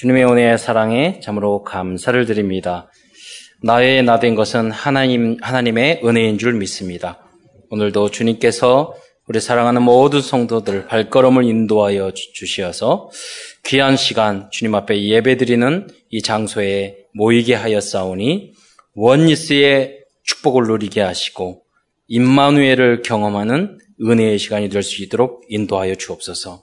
주님의 은혜와 사랑에 참으로 감사를 드립니다. 나의 나 된 것은 하나님의 은혜인 줄 믿습니다. 오늘도 주님께서 우리 사랑하는 모든 성도들 발걸음을 인도하여 주시어서 귀한 시간 주님 앞에 예배드리는 이 장소에 모이게 하였사오니 원리스의 축복을 누리게 하시고 임마누엘을 경험하는 은혜의 시간이 될 수 있도록 인도하여 주옵소서.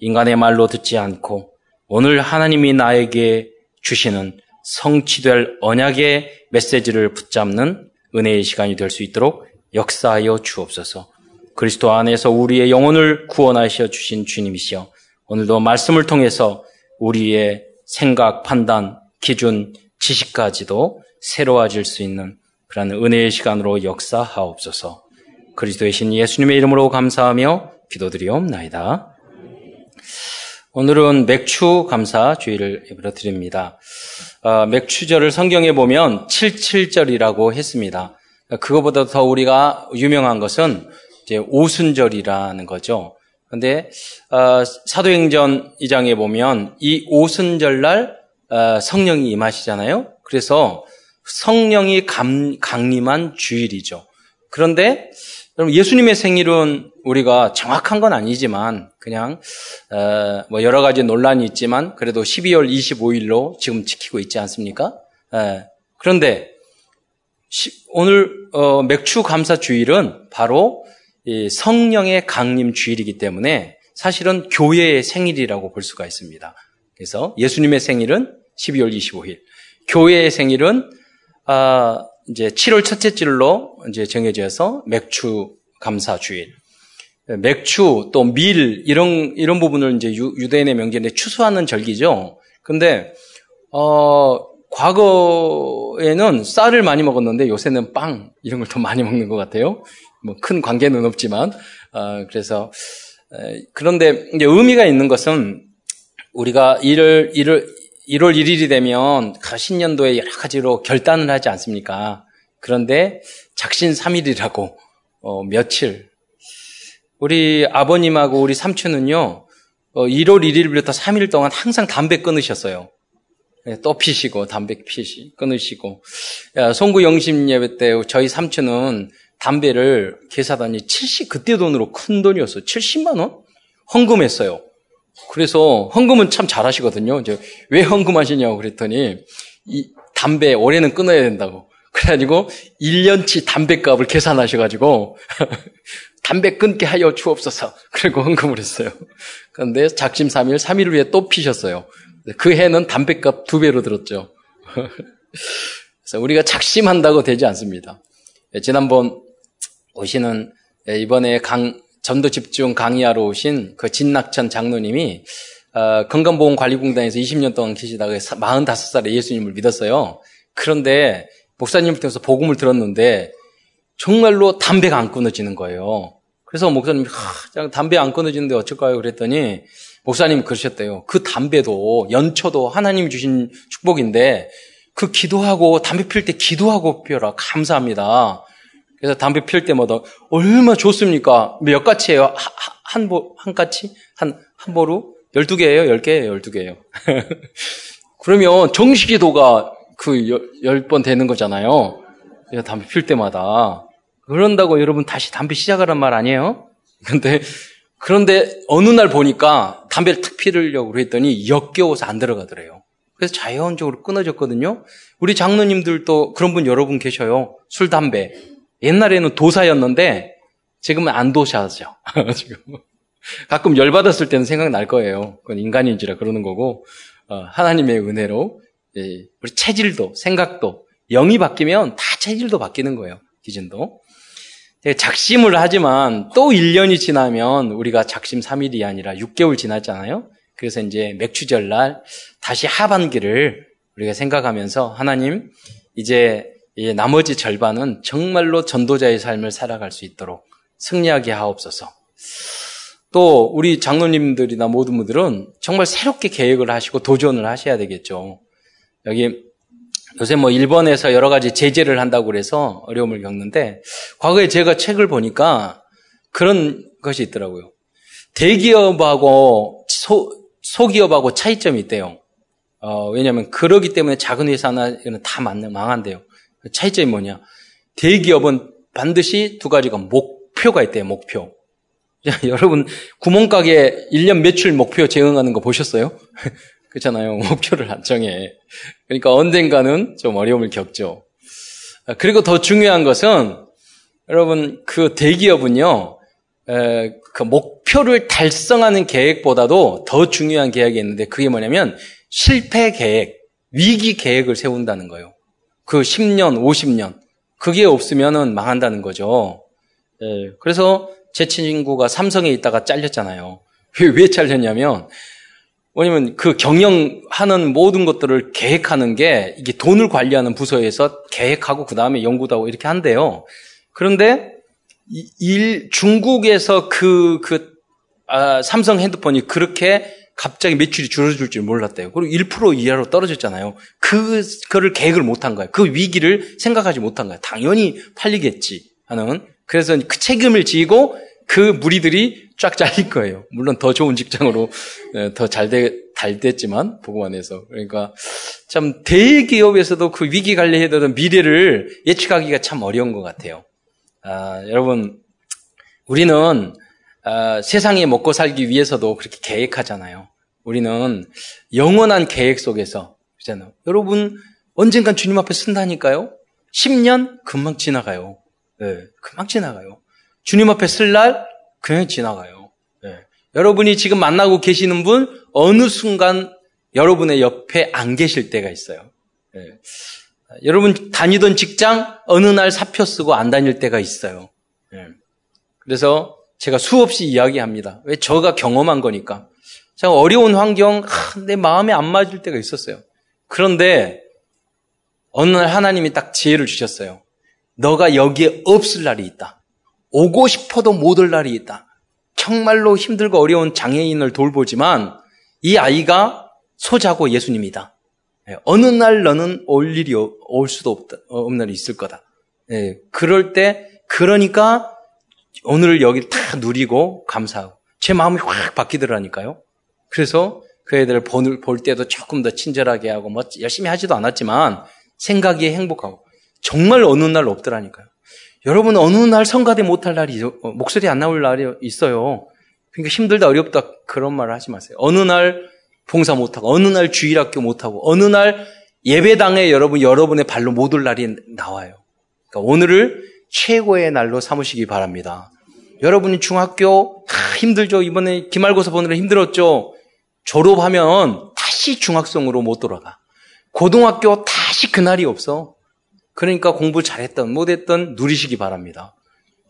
인간의 말로 듣지 않고 오늘 하나님이 나에게 주시는 성취될 언약의 메시지를 붙잡는 은혜의 시간이 될 수 있도록 역사하여 주옵소서. 그리스도 안에서 우리의 영혼을 구원하여 주신 주님이시여 오늘도 말씀을 통해서 우리의 생각, 판단, 기준, 지식까지도 새로워질 수 있는 그런 은혜의 시간으로 역사하옵소서. 그리스도의 신 예수님의 이름으로 감사하며 기도드리옵나이다. 오늘은 맥추 감사 주의를 예배로 드립니다. 맥추절을 성경에 보면 77절이라고 했습니다. 그거보다 더 우리가 유명한 것은 이제 오순절이라는 거죠. 그런데 사도행전 2장에 보면 이 오순절날 성령이 임하시잖아요. 그래서 성령이 강림한 주일이죠. 그런데 여러분 예수님의 생일은 우리가 정확한 건 아니지만 그냥 뭐 여러 가지 논란이 있지만 그래도 12월 25일로 지금 지키고 있지 않습니까? 그런데 오늘 맥추 감사 주일은 바로 이 성령의 강림 주일이기 때문에 사실은 교회의 생일이라고 볼 수가 있습니다. 그래서 예수님의 생일은 12월 25일, 교회의 생일은 이제 7월 첫째 주일로 이제 정해져서 맥추 감사 주일, 맥추 또 밀 이런 부분을 이제 유대인의 명절에 추수하는 절기죠. 근데 과거에는 쌀을 많이 먹었는데 요새는 빵 이런 걸 더 많이 먹는 것 같아요. 뭐 큰 관계는 없지만 그래서 그런데 이제 의미가 있는 것은 우리가 1월 1일이 되면 신년도에 여러 가지로 결단을 하지 않습니까? 그런데 작신 3일이라고 며칠 우리 아버님하고 우리 삼촌은요 1월 1일부터 3일 동안 항상 담배 끊으셨어요. 또 피시고 담배 끊으시고 송구 영심 예배 때 저희 삼촌은 담배를 계산하니 그때 돈으로 큰 돈이었어요. 70만 원 헌금했어요. 그래서 헌금은 참 잘하시거든요. 이제 왜 헌금하시냐고 그랬더니 이 담배 올해는 끊어야 된다고. 그래가지고 1년치 담배값을 계산하셔가지고 담배 끊게 하여 주옵소서. 그리고 헌금을 했어요. 그런데 작심 3일, 3일 후에 또 피셨어요. 그 해는 담배값 2배로 들었죠. 그래서 우리가 작심한다고 되지 않습니다. 지난번 오시는 이번에 전도 집중 강의하러 오신 그 진낙천 장로님이 건강보험관리공단에서 20년 동안 계시다가 45살에 예수님을 믿었어요. 그런데 목사님을 통해서 복음을 들었는데 정말로 담배가 안 끊어지는 거예요. 그래서 목사님이 담배 안 끊어지는데 어쩔까요? 그랬더니 목사님 그러셨대요. 그 담배도 연초도 하나님이 주신 축복인데 그 기도하고 담배 필 때 기도하고 피워라. 감사합니다. 그래서 담배 필 때마다 얼마 좋습니까? 몇 가치예요? 한 가치? 한 보루? 12개예요? 10개예요? 12개예요. 그러면 정식기도가 그 10번 되는 거잖아요. 담배 필 때마다. 그런다고 여러분 다시 담배 시작하란 말 아니에요? 그런데 어느 날 보니까 담배를 탁 피우려고 그랬더니 역겨워서 안 들어가더래요. 그래서 자연적으로 끊어졌거든요. 우리 장로님들도 그런 분 여러 분 계셔요. 술, 담배. 옛날에는 도사였는데 지금은 안 도사죠. 지금 가끔 열받았을 때는 생각날 거예요. 그건 인간인지라 그러는 거고 하나님의 은혜로 우리 체질도 생각도 영이 바뀌면 다 체질도 바뀌는 거예요. 기준도. 작심을 하지만 또 1년이 지나면 우리가 작심 3일이 아니라 6개월 지났잖아요. 그래서 이제 맥추절날 다시 하반기를 우리가 생각하면서 하나님 이제 나머지 절반은 정말로 전도자의 삶을 살아갈 수 있도록 승리하게 하옵소서. 또 우리 장로님들이나 모든 분들은 정말 새롭게 계획을 하시고 도전을 하셔야 되겠죠. 여기 요새 뭐 일본에서 여러 가지 제재를 한다고 그래서 어려움을 겪는데 과거에 제가 책을 보니까 그런 것이 있더라고요. 대기업하고 소기업하고 차이점이 있대요. 왜냐하면 그러기 때문에 작은 회사나 이런 다 망한대요. 차이점이 뭐냐? 대기업은 반드시 두 가지가 목표가 있대요. 목표. 여러분 구멍가게 1년 매출 목표 제공하는 거 보셨어요? 그렇잖아요. 목표를 안 정해. 그러니까 언젠가는 좀 어려움을 겪죠. 그리고 더 중요한 것은 여러분 그 대기업은요. 그 목표를 달성하는 계획보다도 더 중요한 계획이 있는데 그게 뭐냐면 실패 계획, 위기 계획을 세운다는 거예요. 그 10년, 50년 그게 없으면은 망한다는 거죠. 예, 그래서 제 친구가 삼성에 있다가 잘렸잖아요. 왜 잘렸냐면 왜냐면 그 경영하는 모든 것들을 계획하는 게 이게 돈을 관리하는 부서에서 계획하고 그 다음에 연구도 하고 이렇게 한대요. 그런데 중국에서 삼성 핸드폰이 그렇게 갑자기 매출이 줄어들 줄 몰랐대요. 그리고 1% 이하로 떨어졌잖아요. 그거를 계획을 못한 거예요. 그 위기를 생각하지 못한 거예요. 당연히 팔리겠지 하는. 그래서 그 책임을 지고 그 무리들이 쫙 잘릴 거예요. 물론 더 좋은 직장으로 더 잘 됐지만 보고만 해서. 그러니까 참 대기업에서도 그 위기 관리해야 되던 미래를 예측하기가 참 어려운 것 같아요. 여러분 우리는 세상에 먹고 살기 위해서도 그렇게 계획하잖아요. 우리는 영원한 계획 속에서 그렇잖아요. 여러분 언젠간 주님 앞에 쓴다니까요. 10년 금방 지나가요. 네, 금방 지나가요. 주님 앞에 쓸 날 그냥 지나가요. 네. 여러분이 지금 만나고 계시는 분 어느 순간 여러분의 옆에 안 계실 때가 있어요. 네. 여러분 다니던 직장 어느 날 사표 쓰고 안 다닐 때가 있어요. 네. 그래서 제가 수없이 이야기합니다. 왜? 저가 경험한 거니까. 제가 어려운 환경, 내 마음에 안 맞을 때가 있었어요. 그런데 어느 날 하나님이 딱 지혜를 주셨어요. 너가 여기에 없을 날이 있다. 오고 싶어도 못 올 날이 있다. 정말로 힘들고 어려운 장애인을 돌보지만 이 아이가 소자고 예수님이다. 어느 날 너는 올 일이 올 수도 없는 날이 있을 거다. 예, 그럴 때 그러니까 오늘을 여기 다 누리고 감사하고 제 마음이 확 바뀌더라니까요. 그래서 그 애들을 볼 때도 조금 더 친절하게 하고 뭐 열심히 하지도 않았지만 생각이 행복하고 정말 어느 날 없더라니까요. 여러분 어느 날 성가대 못할 날이 목소리 안 나올 날이 있어요. 그러니까 힘들다 어렵다 그런 말을 하지 마세요. 어느 날 봉사 못하고 어느 날 주일학교 못하고 어느 날 예배당에 여러분의 발로 못 올 날이 나와요. 그러니까 오늘을 최고의 날로 삼으시기 바랍니다. 여러분이 중학교 힘들죠. 이번에 기말고사 보느라 힘들었죠. 졸업하면 다시 중학생으로 못 돌아가. 고등학교 다시 그날이 없어. 그러니까 공부 잘했던 못했던 누리시기 바랍니다.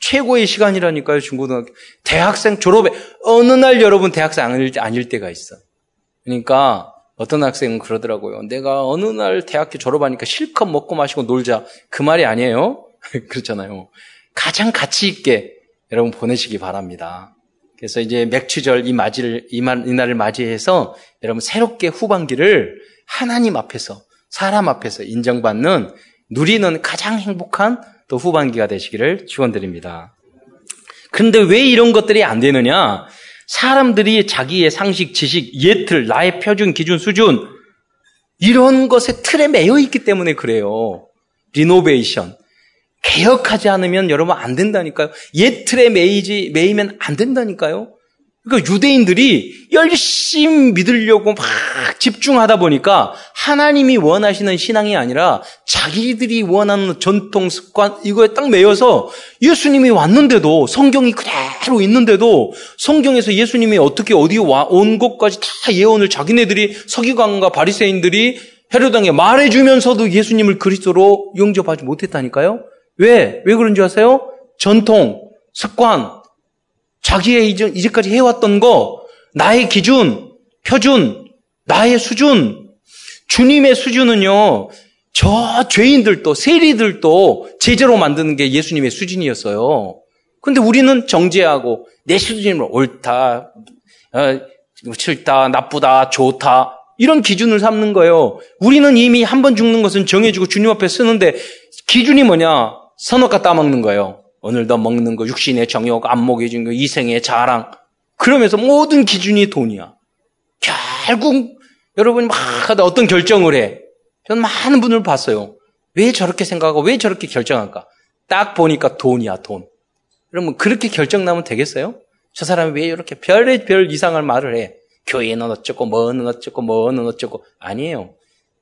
최고의 시간이라니까요. 중고등학교 대학생 졸업에 어느 날 여러분 대학생 아닐 때가 있어. 그러니까 어떤 학생은 그러더라고요. 내가 어느 날 대학교 졸업하니까 실컷 먹고 마시고 놀자. 그 말이 아니에요. 그렇잖아요. 가장 가치 있게 여러분 보내시기 바랍니다. 그래서 이제 맥추절 이 날을 맞이해서 여러분 새롭게 후반기를 하나님 앞에서 사람 앞에서 인정받는 누리는 가장 행복한 또 후반기가 되시기를 축원드립니다. 그런데 왜 이런 것들이 안 되느냐? 사람들이 자기의 상식, 지식, 예틀, 나의 표준, 기준, 수준 이런 것에 틀에 매여 있기 때문에 그래요. 리노베이션. 개혁하지 않으면 여러분 안 된다니까요. 예틀에 매이면 안 된다니까요. 그러니까 유대인들이 열심히 믿으려고 막 집중하다 보니까 하나님이 원하시는 신앙이 아니라 자기들이 원하는 전통 습관 이거에 딱 매여서 예수님이 왔는데도 성경이 그대로 있는데도 성경에서 예수님이 어떻게 어디 온 것까지 다 예언을 자기네들이 서기관과 바리새인들이 헤롯에게 말해주면서도 예수님을 그리스도로 영접하지 못했다니까요. 왜 그런지 아세요? 전통, 습관, 자기의 이제까지 해왔던 거, 나의 기준, 표준, 나의 수준, 주님의 수준은요, 저 죄인들도, 세리들도 제자로 만드는 게 예수님의 수준이었어요. 근데 우리는 정죄하고, 내 수준이면 옳다, 싫다, 나쁘다, 좋다, 이런 기준을 삼는 거예요. 우리는 이미 한 번 죽는 것은 정해지고 주님 앞에 쓰는데, 기준이 뭐냐? 선악과 따먹는 거예요. 오늘도 먹는 거, 육신의 정욕, 안목의 증거, 이생의 자랑. 그러면서 모든 기준이 돈이야. 결국 여러분이 막 하다 어떤 결정을 해. 저는 많은 분을 봤어요. 왜 저렇게 생각하고 왜 저렇게 결정할까? 딱 보니까 돈이야, 돈. 여러분, 그렇게 결정 나면 되겠어요? 저 사람이 왜 이렇게 별 이상한 말을 해? 교회는 어쩌고, 뭐는 어쩌고, 뭐는 어쩌고. 아니에요.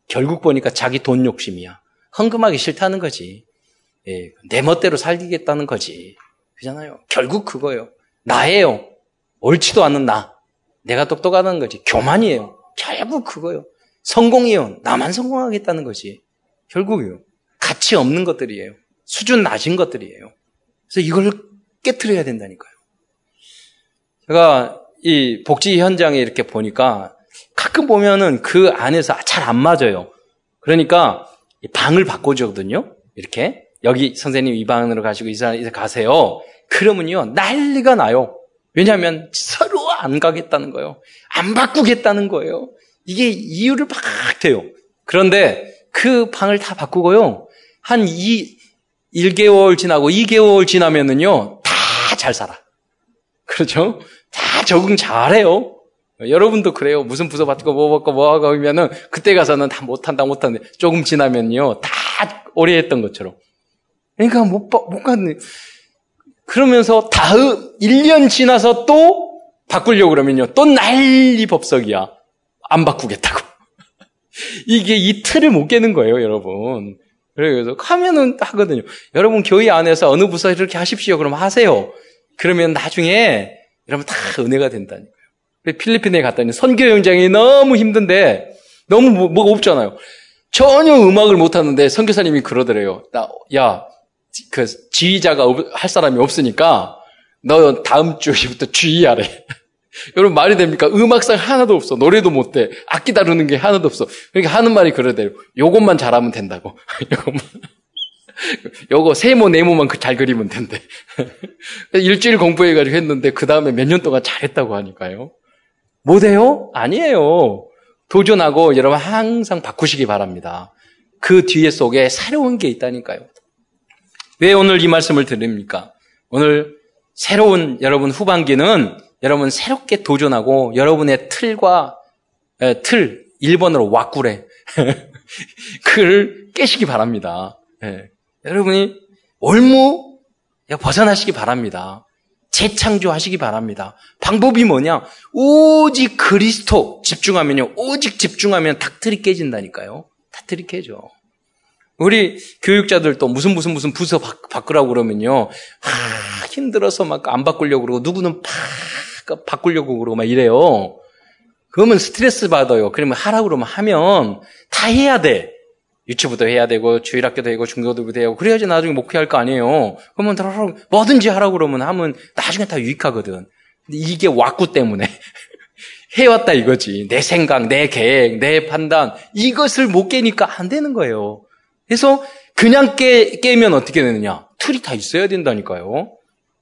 결국 보니까 자기 돈 욕심이야. 헌금하기 싫다는 거지. 예, 내 멋대로 살리겠다는 거지. 그잖아요. 결국 그거예요. 나예요. 옳지도 않은 나. 내가 똑똑하다는 거지. 교만이에요. 결국 그거예요. 성공이에요. 나만 성공하겠다는 거지. 결국이에요. 가치 없는 것들이에요. 수준 낮은 것들이에요. 그래서 이걸 깨트려야 된다니까요. 제가 이 복지 현장에 이렇게 보니까 가끔 보면은 그 안에서 잘 안 맞아요. 그러니까 방을 바꿔주거든요. 이렇게. 여기 선생님 이 방으로 가시고 이사 가세요. 그러면요. 난리가 나요. 왜냐하면 서로 안 가겠다는 거예요. 안 바꾸겠다는 거예요. 이게 이유를 막 대요. 그런데 그 방을 다 바꾸고요. 한 1개월 지나고 2개월 지나면은요. 다 잘 살아. 그렇죠? 다 적응 잘해요. 여러분도 그래요. 무슨 부서 받고 뭐 받고 뭐 하고 하면은 그때 가서는 다 못한다. 조금 지나면요. 다 오래 했던 것처럼. 그러니까 못 갔네. 그러면서 다음 1년 지나서 또 바꾸려고 그러면요. 또 난리 법석이야. 안 바꾸겠다고. 이게 이 틀을 못 깨는 거예요, 여러분. 그래서 하면은 하거든요. 여러분 교회 안에서 어느 부서 이렇게 하십시오. 그럼 하세요. 그러면 나중에 여러분 다 은혜가 된다니까요. 필리핀에 갔더니 선교 현장이 너무 힘든데 너무 뭐가 없잖아요. 전혀 음악을 못 하는데 선교사님이 그러더래요. 그 지휘자가 할 사람이 없으니까 너 다음 주부터 주의하래. 여러분 말이 됩니까? 음악상 하나도 없어. 노래도 못 돼. 악기 다루는 게 하나도 없어. 그러니까 하는 말이 그러대요. 요것만 잘하면 된다고. 요거 세모 네모만 잘 그리면 된대. 일주일 공부해가지고 했는데 그 다음에 몇 년 동안 잘했다고 하니까요. 못해요? 아니에요. 도전하고 여러분 항상 바꾸시기 바랍니다. 그 뒤에 속에 새로운 게 있다니까요. 왜 오늘 이 말씀을 드립니까? 오늘 새로운 여러분 후반기는 여러분 새롭게 도전하고 여러분의 틀 1번으로 와꾸래. 그걸 깨시기 바랍니다. 예. 여러분이 올무 벗어나시기 바랍니다. 재창조하시기 바랍니다. 방법이 뭐냐? 오직 그리스도 집중하면요. 오직 집중하면 다 틀이 깨진다니까요. 다 틀이 깨져. 우리 교육자들도 무슨 부서 바꾸라고 그러면요. 힘들어서 막 안 바꾸려고 그러고 누구는 바꾸려고 그러고 막 이래요. 그러면 스트레스 받아요. 그러면 하라고 그러면 하면 다 해야 돼. 유치부도 해야 되고 주일학교도 되고 중고등부도 되고 그래야지 나중에 목회할 거 아니에요. 그러면 뭐든지 하라고 그러면 하면 나중에 다 유익하거든. 근데 이게 와꾸 때문에 해왔다 이거지. 내 생각, 내 계획, 내 판단 이것을 못 깨니까 안 되는 거예요. 그래서 그냥 깨면 어떻게 되느냐. 틀이 다 있어야 된다니까요.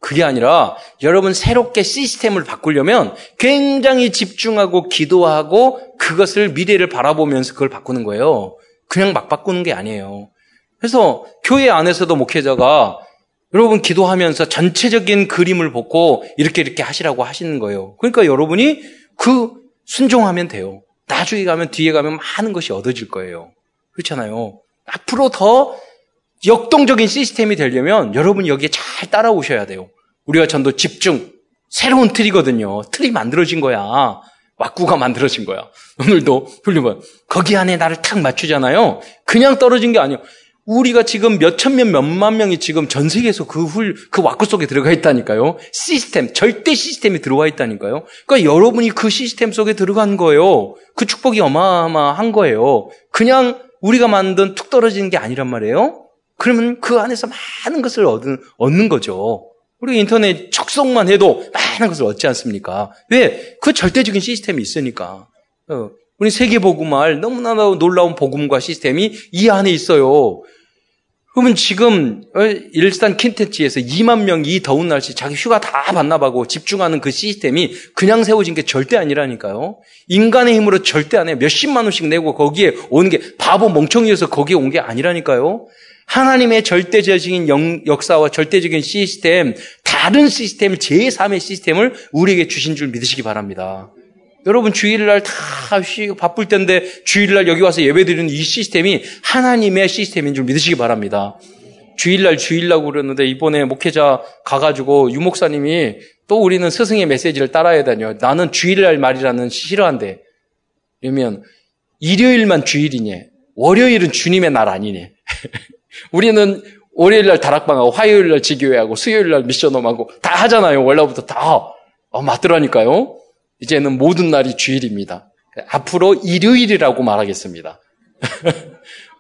그게 아니라 여러분 새롭게 시스템을 바꾸려면 굉장히 집중하고 기도하고 그것을 미래를 바라보면서 그걸 바꾸는 거예요. 그냥 막 바꾸는 게 아니에요. 그래서 교회 안에서도 목회자가 여러분 기도하면서 전체적인 그림을 보고 이렇게 하시라고 하시는 거예요. 그러니까 여러분이 순종하면 돼요. 나중에 가면 뒤에 가면 많은 것이 얻어질 거예요. 그렇잖아요. 앞으로 더 역동적인 시스템이 되려면 여러분 여기에 잘 따라오셔야 돼요. 우리가 전도 집중, 새로운 틀이거든요. 틀이 만들어진 거야. 와꾸가 만들어진 거야. 오늘도 훌륭해요. 거기 안에 나를 탁 맞추잖아요. 그냥 떨어진 게 아니에요. 우리가 지금 몇만 명이 지금 전 세계에서 그 와꾸 속에 들어가 있다니까요. 절대 시스템이 들어와 있다니까요. 그러니까 여러분이 그 시스템 속에 들어간 거예요. 그 축복이 어마어마한 거예요. 그냥 우리가 만든 툭 떨어지는 게 아니란 말이에요. 그러면 그 안에서 많은 것을 얻는 거죠. 우리 인터넷 접속만 해도 많은 것을 얻지 않습니까? 왜? 그 절대적인 시스템이 있으니까. 우리 세계 복음할 너무나 놀라운 복음과 시스템이 이 안에 있어요. 그러면 지금 일산 킨텐츠에서 2만 명이 이 더운 날씨 자기 휴가 다 반납하고 집중하는 그 시스템이 그냥 세워진 게 절대 아니라니까요. 인간의 힘으로 절대 안 해요. 몇십만 원씩 내고 거기에 오는 게 바보 멍청이여서 거기에 온 게 아니라니까요. 하나님의 절대적인 역사와 절대적인 시스템, 다른 시스템, 제3의 시스템을 우리에게 주신 줄 믿으시기 바랍니다. 여러분 주일날 다 바쁠 텐데 주일날 여기 와서 예배드리는 이 시스템이 하나님의 시스템인 줄 믿으시기 바랍니다. 주일날고 그랬는데 이번에 목회자 가가지고 유목사님이 또 우리는 스승의 메시지를 따라야 되냐. 나는 주일날 말이라는 싫어한대. 그러면 일요일만 주일이니 월요일은 주님의 날 아니니. 우리는 월요일날 다락방하고 화요일날 지교회하고 수요일날 미션홈하고 다 하잖아요. 월요일부터 다. 맞더라니까요. 이제는 모든 날이 주일입니다. 앞으로 일요일이라고 말하겠습니다.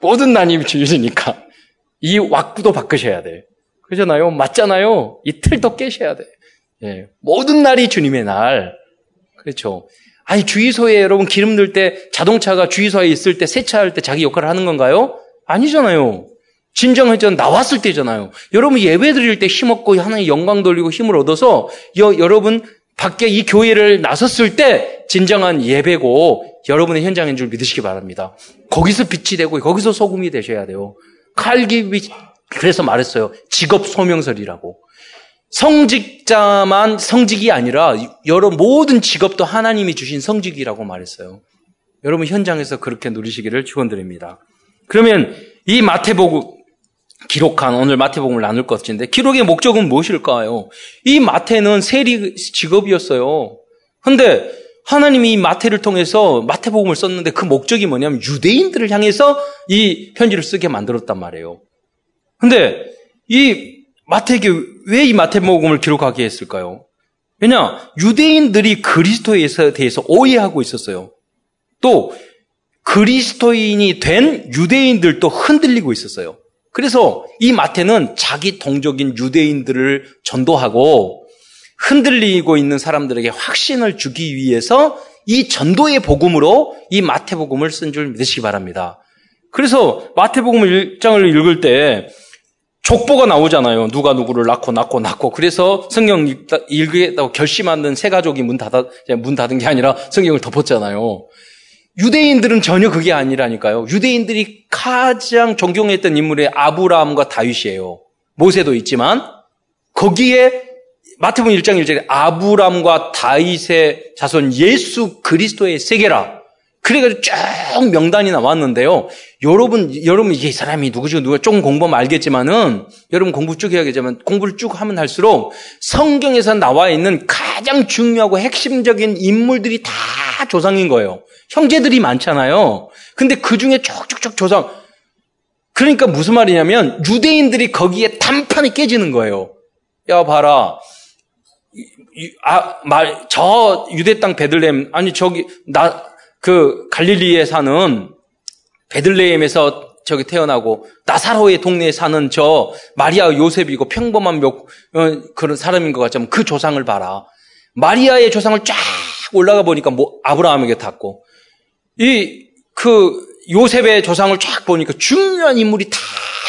모든 날이 주일이니까. 이 왁구도 바꾸셔야 돼요. 그러잖아요. 맞잖아요. 이 틀도 깨셔야 돼요. 예. 모든 날이 주님의 날. 그렇죠. 아니, 주유소에 여러분 기름 넣을 때 자동차가 주유소에 있을 때 세차할 때 자기 역할을 하는 건가요? 아니잖아요. 진정해전 나왔을 때잖아요. 여러분 예배 드릴 때 힘없고 하나님 영광 돌리고 힘을 얻어서 여러분 밖에 이 교회를 나섰을 때 진정한 예배고 여러분의 현장인 줄 믿으시기 바랍니다. 거기서 빛이 되고 거기서 소금이 되셔야 돼요. 칼기비 그래서 말했어요. 직업 소명설이라고. 성직자만 성직이 아니라 여러 모든 직업도 하나님이 주신 성직이라고 말했어요. 여러분 현장에서 그렇게 누리시기를 축원드립니다. 그러면 이 마태복음 기록한 오늘 마태복음을 나눌 것인데 기록의 목적은 무엇일까요? 이 마태는 세리 직업이었어요. 그런데 하나님이 이 마태를 통해서 마태복음을 썼는데 그 목적이 뭐냐면 유대인들을 향해서 이 편지를 쓰게 만들었단 말이에요. 그런데 이 마태에게 왜 이 마태복음을 기록하게 했을까요? 왜냐? 유대인들이 그리스도에 대해서 오해하고 있었어요. 또 그리스도인이 된 유대인들도 흔들리고 있었어요. 그래서 이 마태는 자기 동족인 유대인들을 전도하고 흔들리고 있는 사람들에게 확신을 주기 위해서 이 전도의 복음으로 이 마태복음을 쓴 줄 믿으시기 바랍니다. 그래서 마태복음 1장을 읽을 때 족보가 나오잖아요. 누가 누구를 낳고. 그래서 성경 읽겠다고 결심하는 세 가족이 문 닫은 게 아니라 성경을 덮었잖아요. 유대인들은 전혀 그게 아니라니까요. 유대인들이 가장 존경했던 인물이 아브라함과 다윗이에요. 모세도 있지만 거기에 마태복음 1장 1절에 아브라함과 다윗의 자손 예수 그리스도의 세계라. 그래가지고 쭉 명단이 나왔는데요. 여러분 이 사람이 누구죠? 누가 조금 공부하면 알겠지만은 여러분 공부 쭉 해야겠지만 공부를 쭉 하면 할수록 성경에서 나와 있는 가장 중요하고 핵심적인 인물들이 다 조상인 거예요. 형제들이 많잖아요. 근데 그 중에 쭉쭉쭉 조상. 그러니까 무슨 말이냐면 유대인들이 거기에 단판이 깨지는 거예요. 야 봐라. 저 유대 땅 베들레헴 아니 저기 그 갈릴리에 사는 베들레헴에서 저기 태어나고 나사로의 동네에 사는 저 마리아 요셉이고 평범한 그런 사람인 것 같지만 그 조상을 봐라. 마리아의 조상을 쫙 올라가 보니까 아브라함에게 닿고 요셉의 조상을 쫙 보니까 중요한 인물이 다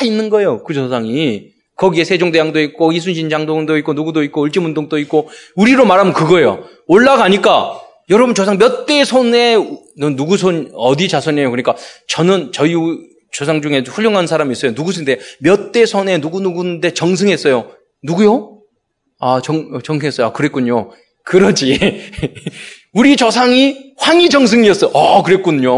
있는 거예요. 그 조상이. 거기에 세종대왕도 있고 이순신 장동도 있고 누구도 있고 을지문동도 있고 우리로 말하면 그거예요. 올라가니까 여러분 조상 몇 대 손에 넌 누구 손 어디 자손이에요? 그러니까 저희 조상 중에 훌륭한 사람이 있어요. 누구신데 몇 대 손에 누구인데 정승했어요. 누구요? 정승했어요. 그랬군요. 그러지. 우리 조상이 황이 정승이었어요. 그랬군요.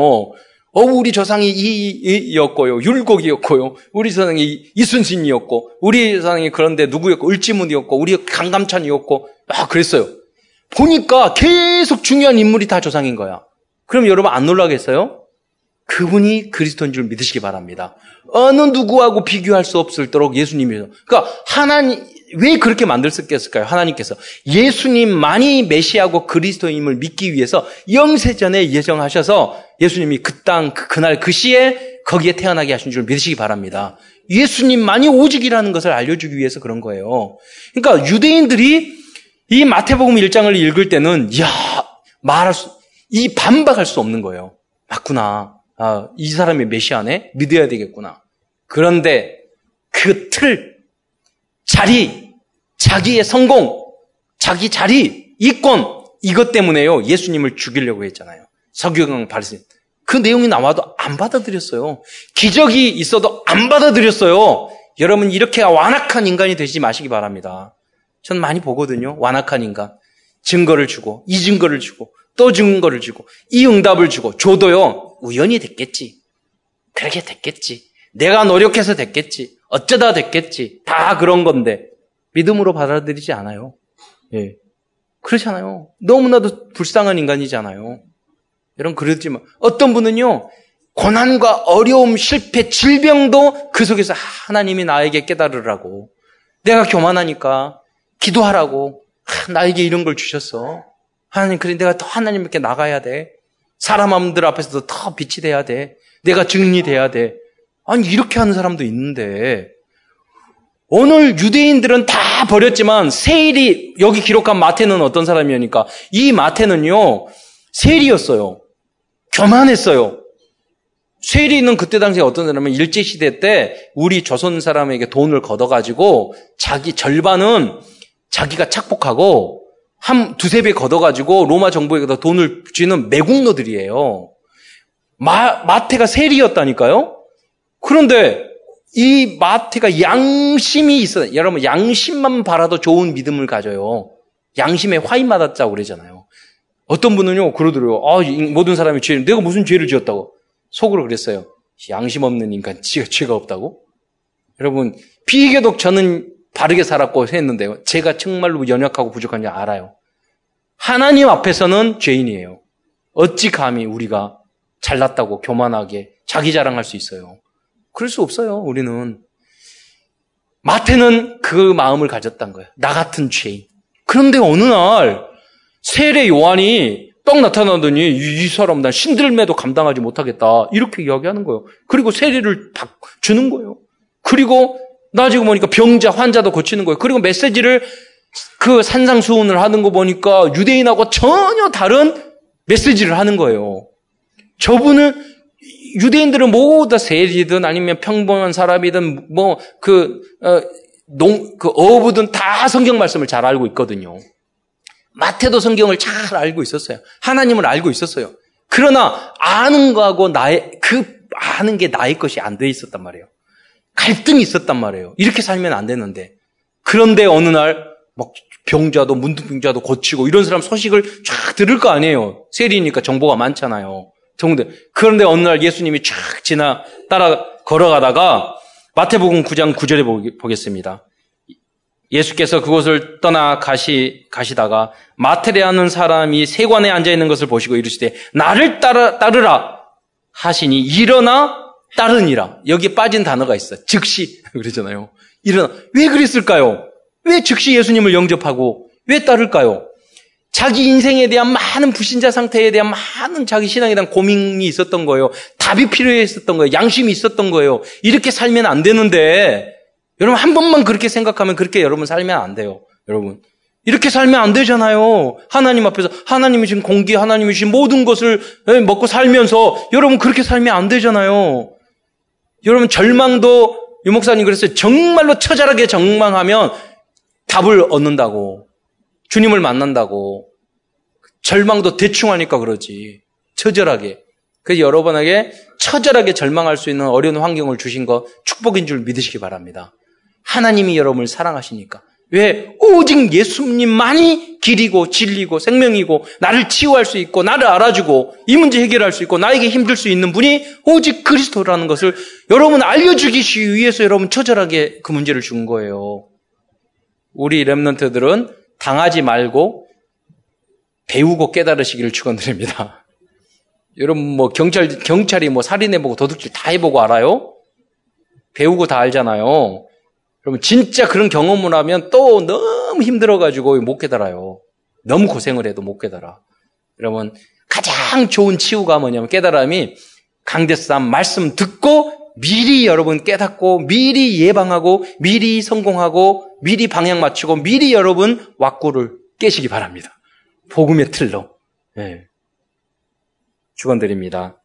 우리 조상이 이였고요. 율곡이었고요. 우리 조상이 이순신이었고 우리 조상이 그런데 누구였고 을지문이었고 우리 강감찬이었고 그랬어요. 보니까 계속 중요한 인물이 다 조상인 거야. 그럼 여러분 안 놀라겠어요? 그분이 그리스도인 줄 믿으시기 바랍니다. 어느 누구하고 비교할 수 없을도록 예수님이죠. 그러니까 하나님 왜 그렇게 만들었을까요? 하나님께서 예수님만이 메시아고 그리스도임을 믿기 위해서 영세전에 예정하셔서 예수님이 그 땅 그날 그 시에 거기에 태어나게 하신 줄 믿으시기 바랍니다. 예수님만이 오직이라는 것을 알려주기 위해서 그런 거예요. 그러니까 유대인들이 이 마태복음 1장을 읽을 때는 이 반박할 수 없는 거예요. 맞구나. 이 사람이 메시아네? 믿어야 되겠구나. 그런데 그 틀, 자리, 자기의 성공, 자기 자리, 이권 이것 때문에요. 예수님을 죽이려고 했잖아요. 서기관 바리새인. 그 내용이 나와도 안 받아들였어요. 기적이 있어도 안 받아들였어요. 여러분 이렇게 완악한 인간이 되지 마시기 바랍니다. 전 많이 보거든요. 완악한 인간. 증거를 주고 이 증거를 주고 또 증거를 주고 이 응답을 주고 줘도요. 우연히 됐겠지. 그렇게 됐겠지. 내가 노력해서 됐겠지. 어쩌다 됐겠지. 다 그런 건데 믿음으로 받아들이지 않아요. 예, 그렇잖아요. 너무나도 불쌍한 인간이잖아요. 여러분 그러지만 어떤 분은요. 고난과 어려움, 실패, 질병도 그 속에서 하나님이 나에게 깨달으라고 내가 교만하니까 기도하라고 나에게 이런 걸 주셨어. 하나님, 그래 내가 더 하나님께 나가야 돼. 사람들 앞에서도 더 빛이 돼야 돼. 내가 증인이 돼야 돼. 아니 이렇게 하는 사람도 있는데 오늘 유대인들은 다 버렸지만 세일이 여기 기록한 마태는 어떤 사람이니까 이 마태는요 세일이었어요. 교만했어요. 세일이는 그때 당시에 어떤 사람이냐면 일제시대 때 우리 조선 사람에게 돈을 걷어가지고 자기 절반은 자기가 착복하고 한 두세 배 걷어가지고 로마 정부에게 돈을 쥐는 매국노들이에요. 마태가 세일이었다니까요. 그런데 이 마태가 양심이 있어요. 여러분 양심만 바라도 좋은 믿음을 가져요. 양심에 화인 맞았다고 그러잖아요. 어떤 분은요 그러더래요. 아, 모든 사람이 죄, 내가 무슨 죄를 지었다고. 속으로 그랬어요. 양심 없는 인간, 죄가 없다고? 여러분, 비교적 저는 바르게 살았고 했는데요. 제가 정말로 연약하고 부족한 줄 알아요. 하나님 앞에서는 죄인이에요. 어찌 감히 우리가 잘났다고 교만하게 자기 자랑할 수 있어요. 그럴 수 없어요, 우리는. 마태는 그 마음을 가졌단 거예요. 나 같은 죄인. 그런데 어느 날 세례 요한이 떡 나타나더니 이 사람 난 신들매도 감당하지 못하겠다 이렇게 이야기하는 거예요. 그리고 세례를 주는 거예요. 그리고 나 지금 보니까 병자 환자도 고치는 거예요. 그리고 메시지를 그 산상수훈을 하는 거 보니까 유대인하고 전혀 다른 메시지를 하는 거예요. 저분은 유대인들은 모두 다 세리든 아니면 평범한 사람이든 뭐 그 어부든 다 성경 말씀을 잘 알고 있거든요. 마태도 성경을 잘 알고 있었어요. 하나님을 알고 있었어요. 그러나 아는 거하고 아는 게 나의 것이 안 돼 있었단 말이에요. 갈등이 있었단 말이에요. 이렇게 살면 안 되는데. 그런데 어느 날 막 병자도 문둥병자도 고치고 이런 사람 소식을 쫙 들을 거 아니에요. 세리니까 정보가 많잖아요. 그런데 어느 날 예수님이 쫙 따라 걸어가다가 마태복음 9장 9절에 보겠습니다. 예수께서 그곳을 떠나 가시다가 마태라는 사람이 세관에 앉아 있는 것을 보시고 이르시되 나를 따르라 하시니 일어나 따르니라. 여기에 빠진 단어가 있어요. 즉시 그러잖아요. 일어나. 왜 그랬을까요? 왜 즉시 예수님을 영접하고 왜 따를까요? 자기 인생에 대한 많은 불신자 상태에 대한 많은 자기 신앙에 대한 고민이 있었던 거예요. 답이 필요했었던 거예요. 양심이 있었던 거예요. 이렇게 살면 안 되는데 여러분 한 번만 그렇게 생각하면 그렇게 여러분 살면 안 돼요. 여러분 이렇게 살면 안 되잖아요. 하나님 앞에서 하나님이신 공기, 하나님이신 모든 것을 먹고 살면서 여러분 그렇게 살면 안 되잖아요. 여러분 절망도 유목사님 그랬어요. 정말로 처절하게 절망하면 답을 얻는다고 주님을 만난다고 절망도 대충 하니까 그러지 처절하게. 그래서 여러분에게 처절하게 절망할 수 있는 어려운 환경을 주신 거 축복인 줄 믿으시기 바랍니다. 하나님이 여러분을 사랑하시니까. 왜? 오직 예수님만이 길이고 진리고 생명이고 나를 치유할 수 있고 나를 알아주고 이 문제 해결할 수 있고 나에게 힘줄 수 있는 분이 오직 그리스도라는 것을 여러분 알려주기 위해서 여러분 처절하게 그 문제를 준 거예요. 우리 렘넌트들은 당하지 말고 배우고 깨달으시기를 축원드립니다. 여러분 뭐 경찰이 뭐 살인해보고 도둑질 다 해보고 알아요? 배우고 다 알잖아요. 여러분 진짜 그런 경험을 하면 또 너무 힘들어가지고 못 깨달아요. 너무 고생을 해도 못 깨달아. 여러분 가장 좋은 치유가 뭐냐면 깨달음이 강대상 말씀 듣고 미리 여러분 깨닫고 미리 예방하고 미리 성공하고 미리 방향 맞추고 미리 여러분 왁구를 깨시기 바랍니다. 복음의 틀로. 네. 축원드립니다.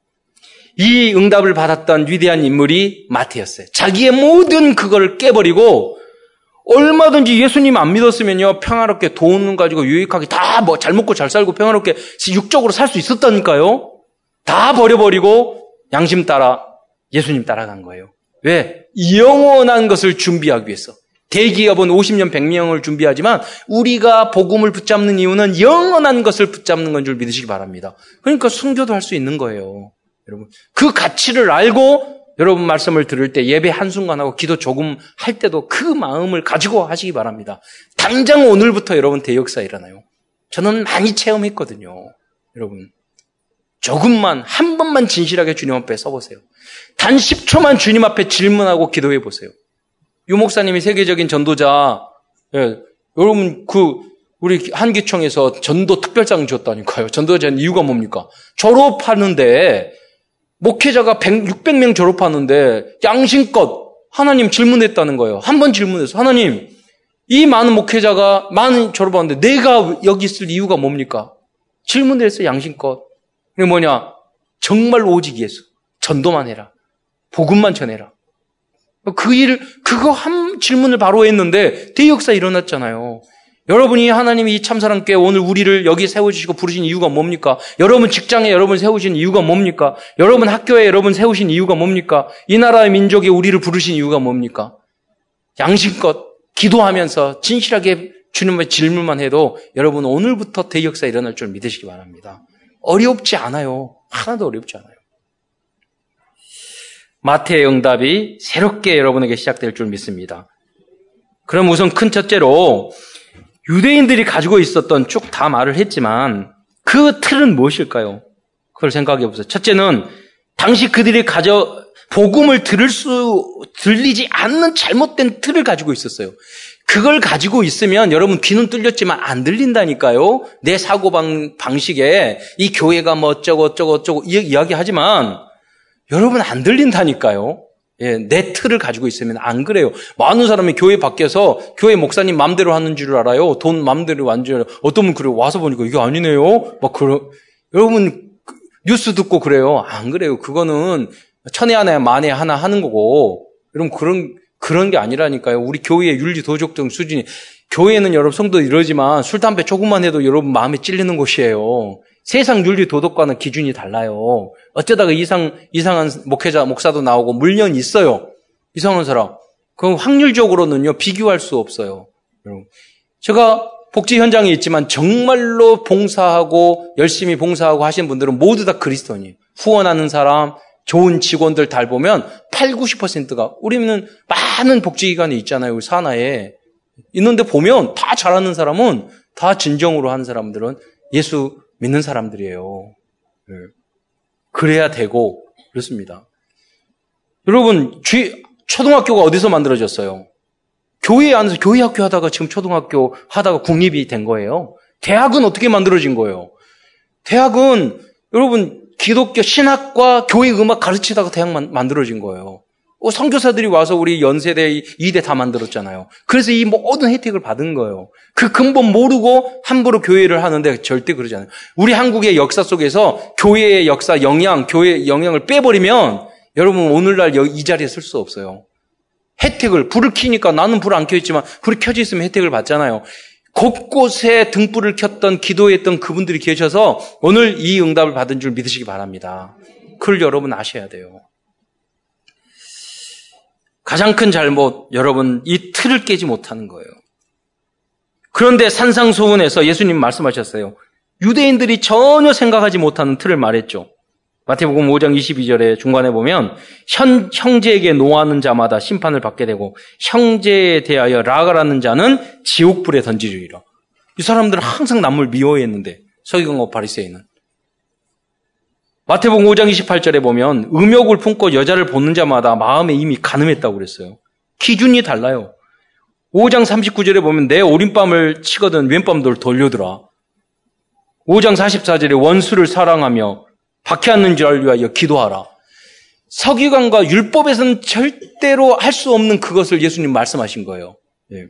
이 응답을 받았던 위대한 인물이 마태였어요. 자기의 모든 그걸 깨버리고 얼마든지 예수님 안 믿었으면요 평화롭게 돈 가지고 유익하게 다 뭐 잘 먹고 잘 살고 평화롭게 육적으로 살 수 있었다니까요. 다 버려버리고 양심 따라 예수님 따라간 거예요. 왜? 영원한 것을 준비하기 위해서 대기업은 50년 100명을 준비하지만 우리가 복음을 붙잡는 이유는 영원한 것을 붙잡는 건 줄 믿으시기 바랍니다. 그러니까 순교도 할 수 있는 거예요. 여러분, 그 가치를 알고 여러분 말씀을 들을 때 예배 한순간하고 기도 조금 할 때도 그 마음을 가지고 하시기 바랍니다. 당장 오늘부터 여러분 대역사 일어나요. 저는 많이 체험했거든요. 여러분 조금만 한 번만 진실하게 주님 앞에 써보세요. 단 10초만 주님 앞에 질문하고 기도해보세요. 유 목사님이 세계적인 전도자, 예, 여러분 우리 한기총에서 전도 특별상 줬다니까요. 전도자는 이유가 뭡니까? 졸업하는데 목회자가 600명 졸업하는데 양심껏 하나님 질문했다는 거예요. 한 번 질문해서 하나님, 이 많은 목회자가 많은 졸업하는데 내가 여기 있을 이유가 뭡니까? 질문해서 양심껏. 이게 뭐냐? 정말 오직 예수. 전도만 해라. 복음만 전해라. 그거 한 질문을 바로 했는데 대역사 일어났잖아요. 여러분이 하나님이 이 참사랑께 오늘 우리를 여기 세워주시고 부르신 이유가 뭡니까? 여러분 직장에 여러분 세우신 이유가 뭡니까? 여러분 학교에 여러분 세우신 이유가 뭡니까? 이 나라의 민족에 우리를 부르신 이유가 뭡니까? 양심껏 기도하면서 진실하게 주님의 질문만 해도 여러분 오늘부터 대역사 일어날 줄 믿으시기 바랍니다. 어렵지 않아요. 하나도 어렵지 않아요. 마태의 응답이 새롭게 여러분에게 시작될 줄 믿습니다. 그럼 우선 큰 첫째로 유대인들이 가지고 있었던 쭉 다 말을 했지만 그 틀은 무엇일까요? 그걸 생각해 보세요. 첫째는 당시 그들이 복음을 들리지 않는 잘못된 틀을 가지고 있었어요. 그걸 가지고 있으면 여러분 귀는 뚫렸지만 안 들린다니까요. 내 사고방식에 이 교회가 뭐 어쩌고 어쩌고 어쩌고 이야기하지만 여러분 안 들린다니까요. 예, 내 틀을 가지고 있으면 안 그래요. 많은 사람이 교회 밖에서 교회 목사님 마음대로 하는 줄 알아요. 돈 마음대로 완전 어떤 분 그래 와서 보니까 이게 아니네요. 막 여러분 뉴스 듣고 그래요. 안 그래요. 그거는 천에 하나 만에 하나 하는 거고 여러분 그런 게 아니라니까요. 우리 교회의 윤리 도덕 등 수준이 교회는 여러분 성도 이러지만 술 담배 조금만 해도 여러분 마음에 찔리는 곳이에요. 세상 윤리 도덕과는 기준이 달라요. 어쩌다가 이상한 목사도 나오고 물론 있어요. 이상한 사람. 그럼 확률적으로는요, 비교할 수 없어요. 여러분. 제가 복지 현장에 있지만 정말로 열심히 봉사하고 하신 분들은 모두 다 그리스도인이에요. 후원하는 사람, 좋은 직원들 잘 보면 80-90%가 우리는 많은 복지기관이 있잖아요. 우리 산하에. 있는데 보면 다 잘하는 사람은 다 진정으로 하는 사람들은 예수 믿는 사람들이에요. 네. 그래야 되고 그렇습니다. 여러분 초등학교가 어디서 만들어졌어요? 교회 안에서 교회 학교 하다가 지금 초등학교 하다가 국립이 된 거예요. 대학은 어떻게 만들어진 거예요? 대학은 여러분 기독교 신학과 교회 음악 가르치다가 대학만 만들어진 거예요. 선교사들이 와서 우리 연세대 2대 다 만들었잖아요. 그래서 이 모든 혜택을 받은 거예요. 그 근본 모르고 함부로 교회를 하는데 절대 그러지 않아요. 우리 한국의 역사 속에서 교회의 역사 교회의 영향을 빼버리면 여러분 오늘날 이 자리에 쓸 수 없어요. 혜택을 불을 켜니까 나는 불 안 켜있지만 불이 켜져 있으면 혜택을 받잖아요. 곳곳에 등불을 켰던 기도했던 그분들이 계셔서 오늘 이 응답을 받은 줄 믿으시기 바랍니다. 그걸 여러분 아셔야 돼요. 가장 큰 잘못, 여러분 이 틀을 깨지 못하는 거예요. 그런데 산상수훈에서 예수님 말씀하셨어요. 유대인들이 전혀 생각하지 못하는 틀을 말했죠. 마태복음 5장 22절에 중간에 보면 형제에게 노하는 자마다 심판을 받게 되고 형제에 대하여 라가라는 자는 지옥불에 던지리라. 이 사람들은 항상 남을 미워했는데 서기관과 바리새인은. 마태복음 5장 28절에 보면 음욕을 품고 여자를 보는 자마다 마음에 이미 간음했다고 그랬어요. 기준이 달라요. 5장 39절에 보면 내 오린뺨을 치거든 왼뺨도 돌려더라. 5장 44절에 원수를 사랑하며 박해하는 자를 위하여 기도하라. 서기관과 율법에서는 절대로 할 수 없는 그것을 예수님 말씀하신 거예요. 예.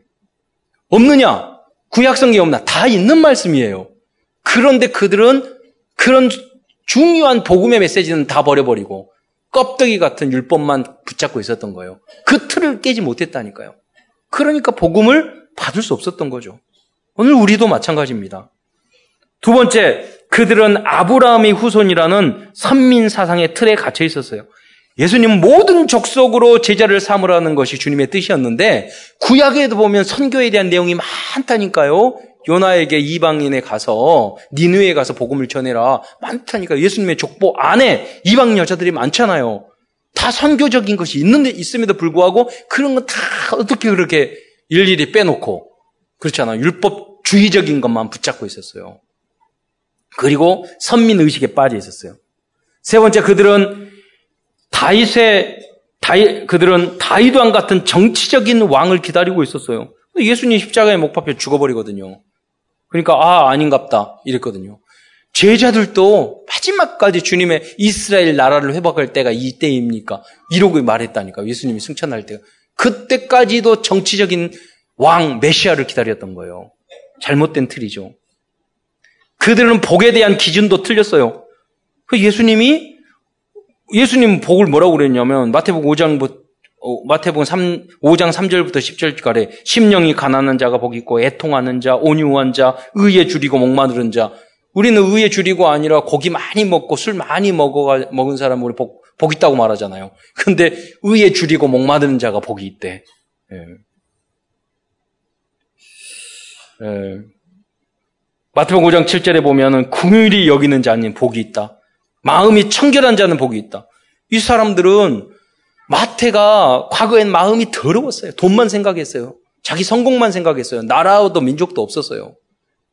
없느냐? 구약성경에 없나? 다 있는 말씀이에요. 그런데 그들은 그런 중요한 복음의 메시지는 다 버려버리고 껍데기 같은 율법만 붙잡고 있었던 거예요. 그 틀을 깨지 못했다니까요. 그러니까 복음을 받을 수 없었던 거죠. 오늘 우리도 마찬가지입니다. 두 번째, 그들은 아브라함의 후손이라는 선민사상의 틀에 갇혀 있었어요. 예수님은 모든 족속으로 제자를 삼으라는 것이 주님의 뜻이었는데 구약에도 보면 선교에 대한 내용이 많다니까요. 요나에게 이방인에 가서 니느웨에 가서 복음을 전해라 많다니까요. 예수님의 족보 안에 이방인 여자들이 많잖아요. 다 선교적인 것이 있는데 있음에도 불구하고 그런 건 다 어떻게 그렇게 일일이 빼놓고 그렇잖아요. 율법주의적인 것만 붙잡고 있었어요. 그리고 선민의식에 빠져 있었어요. 세 번째, 그들은 다윗왕 같은 정치적인 왕을 기다리고 있었어요. 예수님 십자가에 못 박혀 죽어버리거든요. 그러니까 아닌갑다 이랬거든요. 제자들도 마지막까지 주님의 이스라엘 나라를 회복할 때가 이때입니까? 이러고 말했다니까. 예수님이 승천할 때가. 그때까지도 정치적인 왕 메시아를 기다렸던 거예요. 잘못된 틀이죠. 그들은 복에 대한 기준도 틀렸어요. 그래서 예수님 복을 뭐라고 그랬냐면 마태복음 5장 3절부터 10절까지 심령이 가난한 자가 복이 있고 애통하는 자, 온유한 자, 의에 줄이고 목마른 자. 우리는 의에 줄이고 아니라 고기 많이 먹고 술 많이 먹은 사람은 우리 복 있다고 말하잖아요. 그런데 의에 줄이고 목마른 자가 복이 있대. 예. 마태복음 5장 7절에 보면은 긍휼히 여기는 자는 복이 있다. 마음이 청결한 자는 복이 있다. 이 사람들은 마태가 과거엔 마음이 더러웠어요. 돈만 생각했어요. 자기 성공만 생각했어요. 나라도 민족도 없었어요.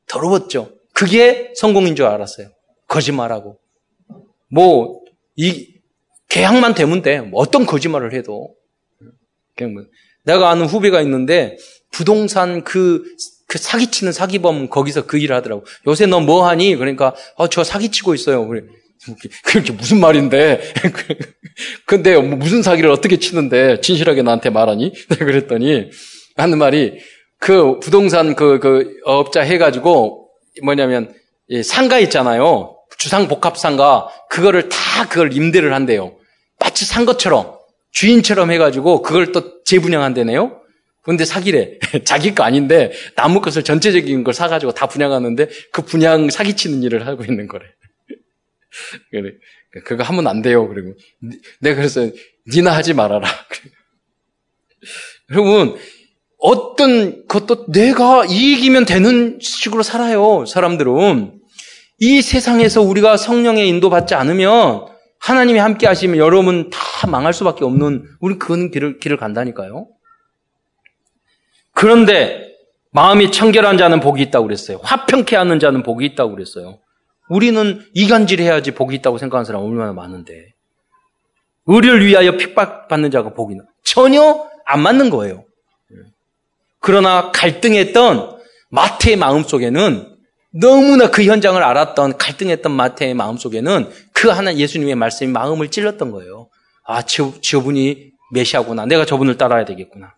더러웠죠. 그게 성공인 줄 알았어요. 거짓말하고. 계약만 되면 돼. 어떤 거짓말을 해도. 내가 아는 후배가 있는데 부동산 그 사기치는 사기범 거기서 그 일을 하더라고. 요새 너 뭐 하니? 그러니까 저 사기치고 있어요. 그게 무슨 말인데? 근데 무슨 사기를 어떻게 치는데 진실하게 나한테 말하니? 내가 그랬더니 하는 말이 그 부동산 업자 해가지고 뭐냐면 상가 있잖아요. 주상복합상가 그걸 임대를 한대요. 마치 산 것처럼 주인처럼 해가지고 그걸 또 재분양한대네요. 근데 사기래. 자기 거 아닌데 남의 것을 전체적인 걸 사가지고 다 분양하는데 그 분양 사기치는 일을 하고 있는 거래. 그래. 그거 하면 안 돼요. 그리고 내가 그래서 니나 하지 말아라. 여러분 어떤 것도 내가 이익이면 되는 식으로 살아요. 사람들은 이 세상에서 우리가 성령의 인도받지 않으면 하나님이 함께 하시면 여러분 다 망할 수밖에 없는 우리 그런 길을 간다니까요. 그런데 마음이 청결한 자는 복이 있다고 그랬어요. 화평케 하는 자는 복이 있다고 그랬어요. 우리는 이간질해야지 복이 있다고 생각하는 사람 얼마나 많은데 의를 위하여 핍박받는 자가 복이 있나? 전혀 안 맞는 거예요. 그러나 갈등했던 마태의 마음속에는 너무나 그 현장을 알았던 갈등했던 마태의 마음속에는 그 하나 예수님의 말씀이 마음을 찔렀던 거예요. 저분이 메시아구나. 내가 저분을 따라야 되겠구나.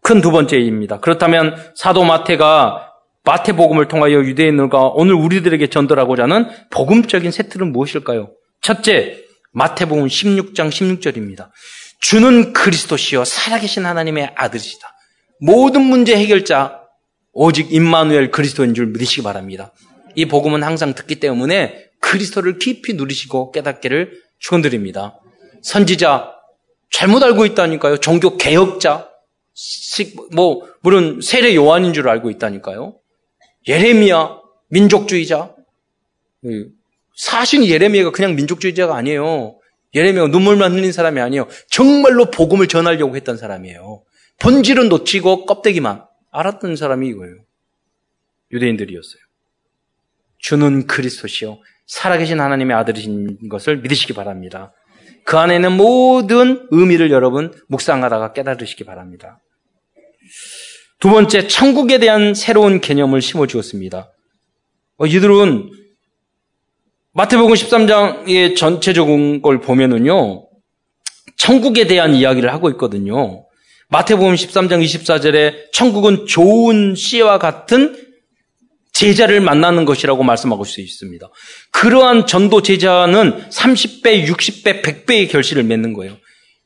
큰 두 번째입니다. 그렇다면 사도 마태가 마태복음을 통하여 유대인들과 오늘 우리들에게 전달하고자 하는 복음적인 세 틀은 무엇일까요? 첫째, 마태복음 16장 16절입니다. 주는 그리스도시요 살아계신 하나님의 아들이시다. 모든 문제 해결자 오직 임마누엘 그리스도인 줄 믿으시기 바랍니다. 이 복음은 항상 듣기 때문에 그리스도를 깊이 누리시고 깨닫기를 축원드립니다. 선지자 잘못 알고 있다니까요. 종교 개혁자 물론 세례 요한인 줄 알고 있다니까요. 예레미야 민족주의자. 사실 예레미야가 그냥 민족주의자가 아니에요. 예레미야가 눈물만 흘린 사람이 아니에요. 정말로 복음을 전하려고 했던 사람이에요. 본질은 놓치고 껍데기만 알았던 사람이 이거예요. 유대인들이었어요. 주는 그리스도시요 살아계신 하나님의 아들이신 것을 믿으시기 바랍니다. 그 안에는 모든 의미를 여러분 묵상하다가 깨달으시기 바랍니다. 두 번째, 천국에 대한 새로운 개념을 심어주었습니다. 이들은 마태복음 13장의 전체적인 걸 보면은요, 천국에 대한 이야기를 하고 있거든요. 마태복음 13장 24절에 천국은 좋은 씨와 같은 제자를 만나는 것이라고 말씀하고 있습니다. 그러한 전도 제자는 30배, 60배, 100배의 결실을 맺는 거예요.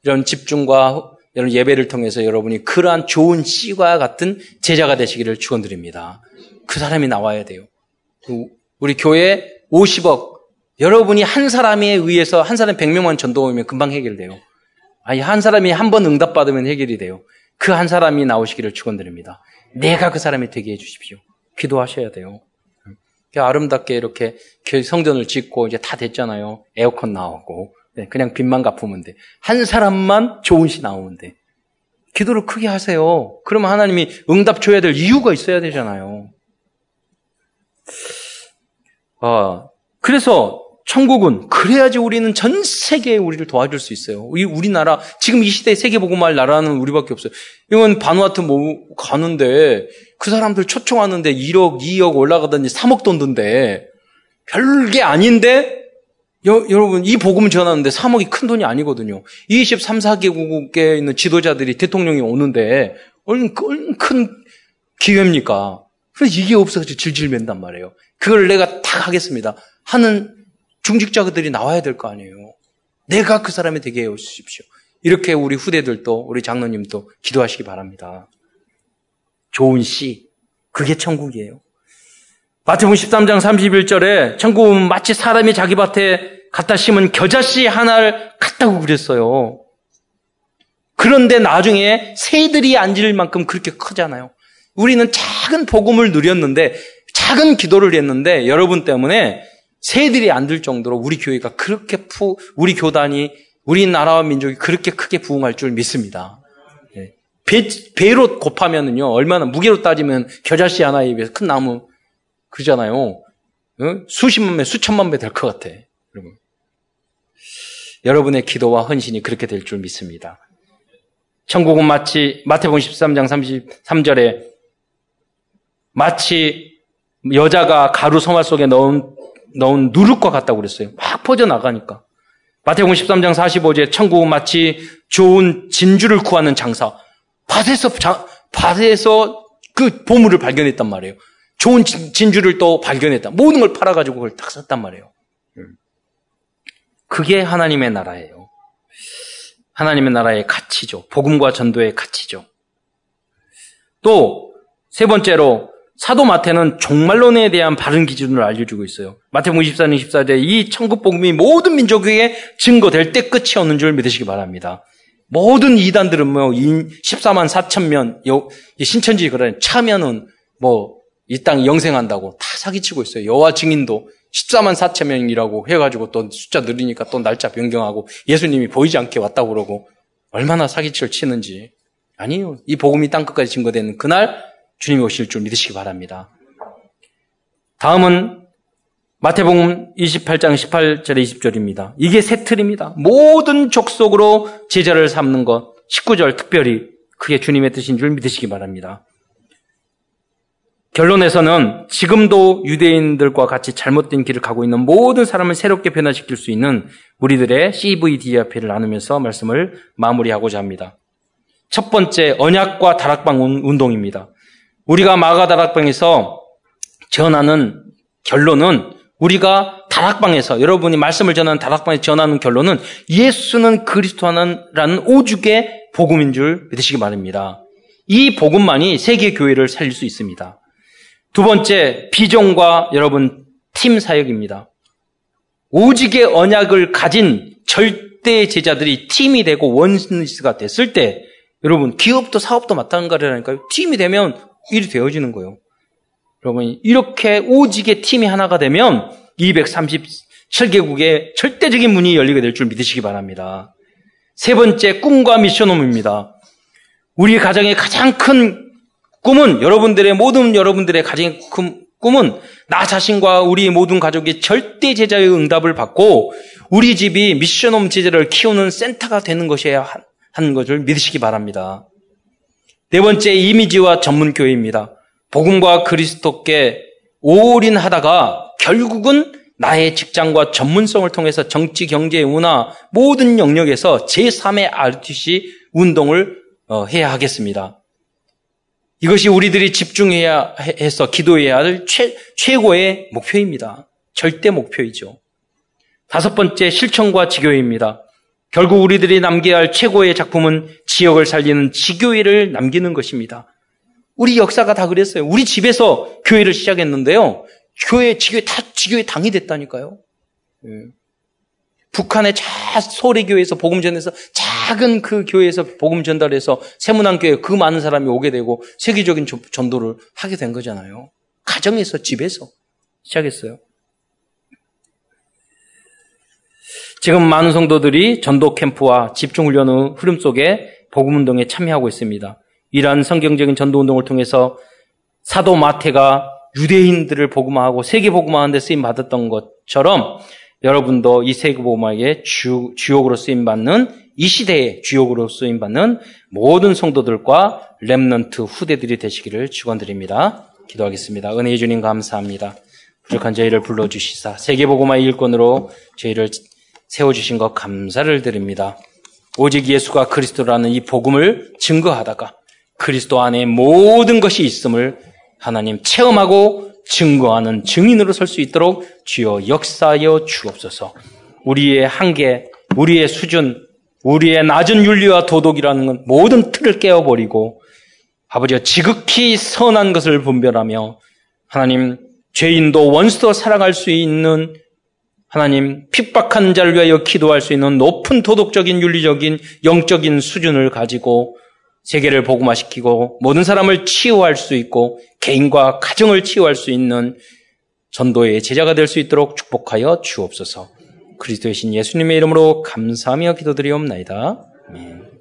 이런 집중과 이런 예배를 통해서 여러분이 그러한 좋은 씨와 같은 제자가 되시기를 축원드립니다. 그 사람이 나와야 돼요. 우리 교회 50억 여러분이 한 사람에 의해서 한 사람 100명만 전도하면 금방 해결돼요. 아니, 한 사람이 한 번 응답받으면 해결이 돼요. 그 한 사람이 나오시기를 축원드립니다. 내가 그 사람이 되게 해주십시오. 기도하셔야 돼요. 아름답게 이렇게 성전을 짓고 이제 다 됐잖아요. 에어컨 나오고 그냥 빚만 갚으면 돼. 한 사람만 좋은 시 나오면 돼. 기도를 크게 하세요. 그러면 하나님이 응답 줘야 될 이유가 있어야 되잖아요. 그래서 천국은 그래야지 우리는 전 세계에 우리를 도와줄 수 있어요. 우리나라 지금 이 시대에 세계보고말 나라는 우리밖에 없어요. 이건 바누아트 뭐 가는데 그 사람들 초청하는데 1억, 2억 올라가더니 3억 돈던데 별게 아닌데 여러분 이 복음을 전하는데 3억이 큰 돈이 아니거든요. 23, 4개국에 있는 지도자들이 대통령이 오는데 얼마나 큰 기회입니까? 그래서 이게 없어서 질질 맨단 말이에요. 그걸 내가 다 하겠습니다 하는 중직자들이 나와야 될 거 아니에요. 내가 그 사람이 되게 해주십시오. 이렇게 우리 후대들도 우리 장로님도 기도하시기 바랍니다. 좋은 씨, 그게 천국이에요. 마태복음 13장 31절에 천국은 마치 사람이 자기 밭에 갖다 심은 겨자씨 하나를 갖다고 그랬어요. 그런데 나중에 새들이 앉을 만큼 그렇게 크잖아요. 우리는 작은 복음을 누렸는데 작은 기도를 했는데 여러분 때문에 새들이 안 들 정도로 우리 교회가 그렇게 우리 교단이 우리나라와 민족이 그렇게 크게 부흥할 줄 믿습니다. 네. 배로 곱하면은요 얼마나 무게로 따지면 겨자씨 하나에 비해서 큰 나무 그러잖아요. 응? 수십만 배, 수천만 배 될 것 같아. 여러분. 여러분의 기도와 헌신이 그렇게 될 줄 믿습니다. 천국은 마치 마태복음 13장 33절에 마치 여자가 가루 소마 속에 넣은 누룩과 같다고 그랬어요. 막 퍼져나가니까. 마태복음 13장 45절에 천국은 마치 좋은 진주를 구하는 장사. 밭에서 그 보물을 발견했단 말이에요. 좋은 진주를 또 발견했다. 모든 걸 팔아가지고 그걸 딱 샀단 말이에요. 그게 하나님의 나라예요. 하나님의 나라의 가치죠. 복음과 전도의 가치죠. 또 세 번째로 사도 마태는 종말론에 대한 바른 기준을 알려주고 있어요. 마태복음 24장 24절에 이 천국 복음이 모든 민족에게 증거될 때 끝이 없는 줄 믿으시기 바랍니다. 모든 이단들은 뭐 14만 4천 명 신천지 그러는 차면은 뭐 이 땅 영생한다고 다 사기치고 있어요. 여호와 증인도 14만 4천 명이라고 해가지고 또 숫자 늘리니까 또 날짜 변경하고 예수님이 보이지 않게 왔다고 그러고 얼마나 사기치를 치는지. 아니요, 이 복음이 땅 끝까지 증거되는 그날 주님이 오실 줄 믿으시기 바랍니다. 다음은 마태복음 28장 18절에 20절입니다. 이게 새 틀입니다. 모든 족속으로 제자를 삼는 것. 19절 특별히 그게 주님의 뜻인 줄 믿으시기 바랍니다. 결론에서는 지금도 유대인들과 같이 잘못된 길을 가고 있는 모든 사람을 새롭게 변화시킬 수 있는 우리들의 CVDRP를 나누면서 말씀을 마무리하고자 합니다. 첫 번째, 언약과 다락방 운동입니다. 우리가 마가 다락방에서 전하는 결론은 우리가 다락방에서 여러분이 말씀을 전하는 다락방에서 전하는 결론은 예수는 그리스도라는 오죽의 복음인 줄 믿으시기 바랍니다. 이 복음만이 세계 교회를 살릴 수 있습니다. 두 번째, 비전과 여러분 팀 사역입니다. 오직의 언약을 가진 절대의 제자들이 팀이 되고 원리스가 됐을 때 여러분 기업도 사업도 마찬가지라니까요. 팀이 되면 일이 되어지는 거예요. 여러분 이렇게 오직의 팀이 하나가 되면 237개국의 절대적인 문이 열리게 될 줄 믿으시기 바랍니다. 세 번째, 꿈과 미션홈입니다. 우리 가정의 가장 큰 꿈은 모든 여러분들의 가정의 꿈은 나 자신과 우리 모든 가족이 절대 제자의 응답을 받고 우리 집이 미션홈 제자를 키우는 센터가 되는 것이어야 하는 것을 믿으시기 바랍니다. 네 번째, 이미지와 전문교회입니다. 복음과 그리스도께 올인하다가 결국은 나의 직장과 전문성을 통해서 정치, 경제, 문화 모든 영역에서 제3의 RTC 운동을 해야 하겠습니다. 이것이 우리들이 집중해야 해서 기도해야 할 최고의 목표입니다. 절대 목표이죠. 다섯 번째, 실천과 지교회입니다. 결국 우리들이 남겨야 할 최고의 작품은 지역을 살리는 지교회를 남기는 것입니다. 우리 역사가 다 그랬어요. 우리 집에서 교회를 시작했는데요. 교회, 지교회 다 지교회 당이 됐다니까요. 북한의 소래교회에서 복음 전해서 작은 그 교회에서 복음 전달해서 세문안교회 그 많은 사람이 오게 되고 세계적인 전도를 하게 된 거잖아요. 가정에서, 집에서 시작했어요. 지금 많은 성도들이 전도 캠프와 집중훈련의 흐름 속에 복음운동에 참여하고 있습니다. 이러한 성경적인 전도운동을 통해서 사도 마태가 유대인들을 복음화하고 세계복음화하는 데 쓰임받았던 것처럼 여러분도 이 세계복음화의 주역으로 쓰임받는, 이 시대의 주역으로 쓰임받는 모든 성도들과 렘넌트 후대들이 되시기를 축원드립니다. 기도하겠습니다. 은혜의 주님 감사합니다. 부족한 저희를 불러주시사 세계복음화의 일꾼으로 저희를 세워주신 것 감사를 드립니다. 오직 예수가 그리스도라는 이 복음을 증거하다가 그리스도 안에 모든 것이 있음을 하나님 체험하고 증거하는 증인으로 설 수 있도록 주여 역사하여 주옵소서. 우리의 한계, 우리의 수준, 우리의 낮은 윤리와 도덕이라는 모든 틀을 깨어버리고 아버지여 지극히 선한 것을 분별하며 하나님 죄인도 원수도 사랑할 수 있는, 하나님 핍박한 자를 위하여 기도할 수 있는 높은 도덕적인, 윤리적인, 영적인 수준을 가지고 세계를 복음화시키고 모든 사람을 치유할 수 있고 개인과 가정을 치유할 수 있는 전도의 제자가 될 수 있도록 축복하여 주옵소서. 그리스도의 신 예수님의 이름으로 감사하며 기도드리옵나이다. 아멘.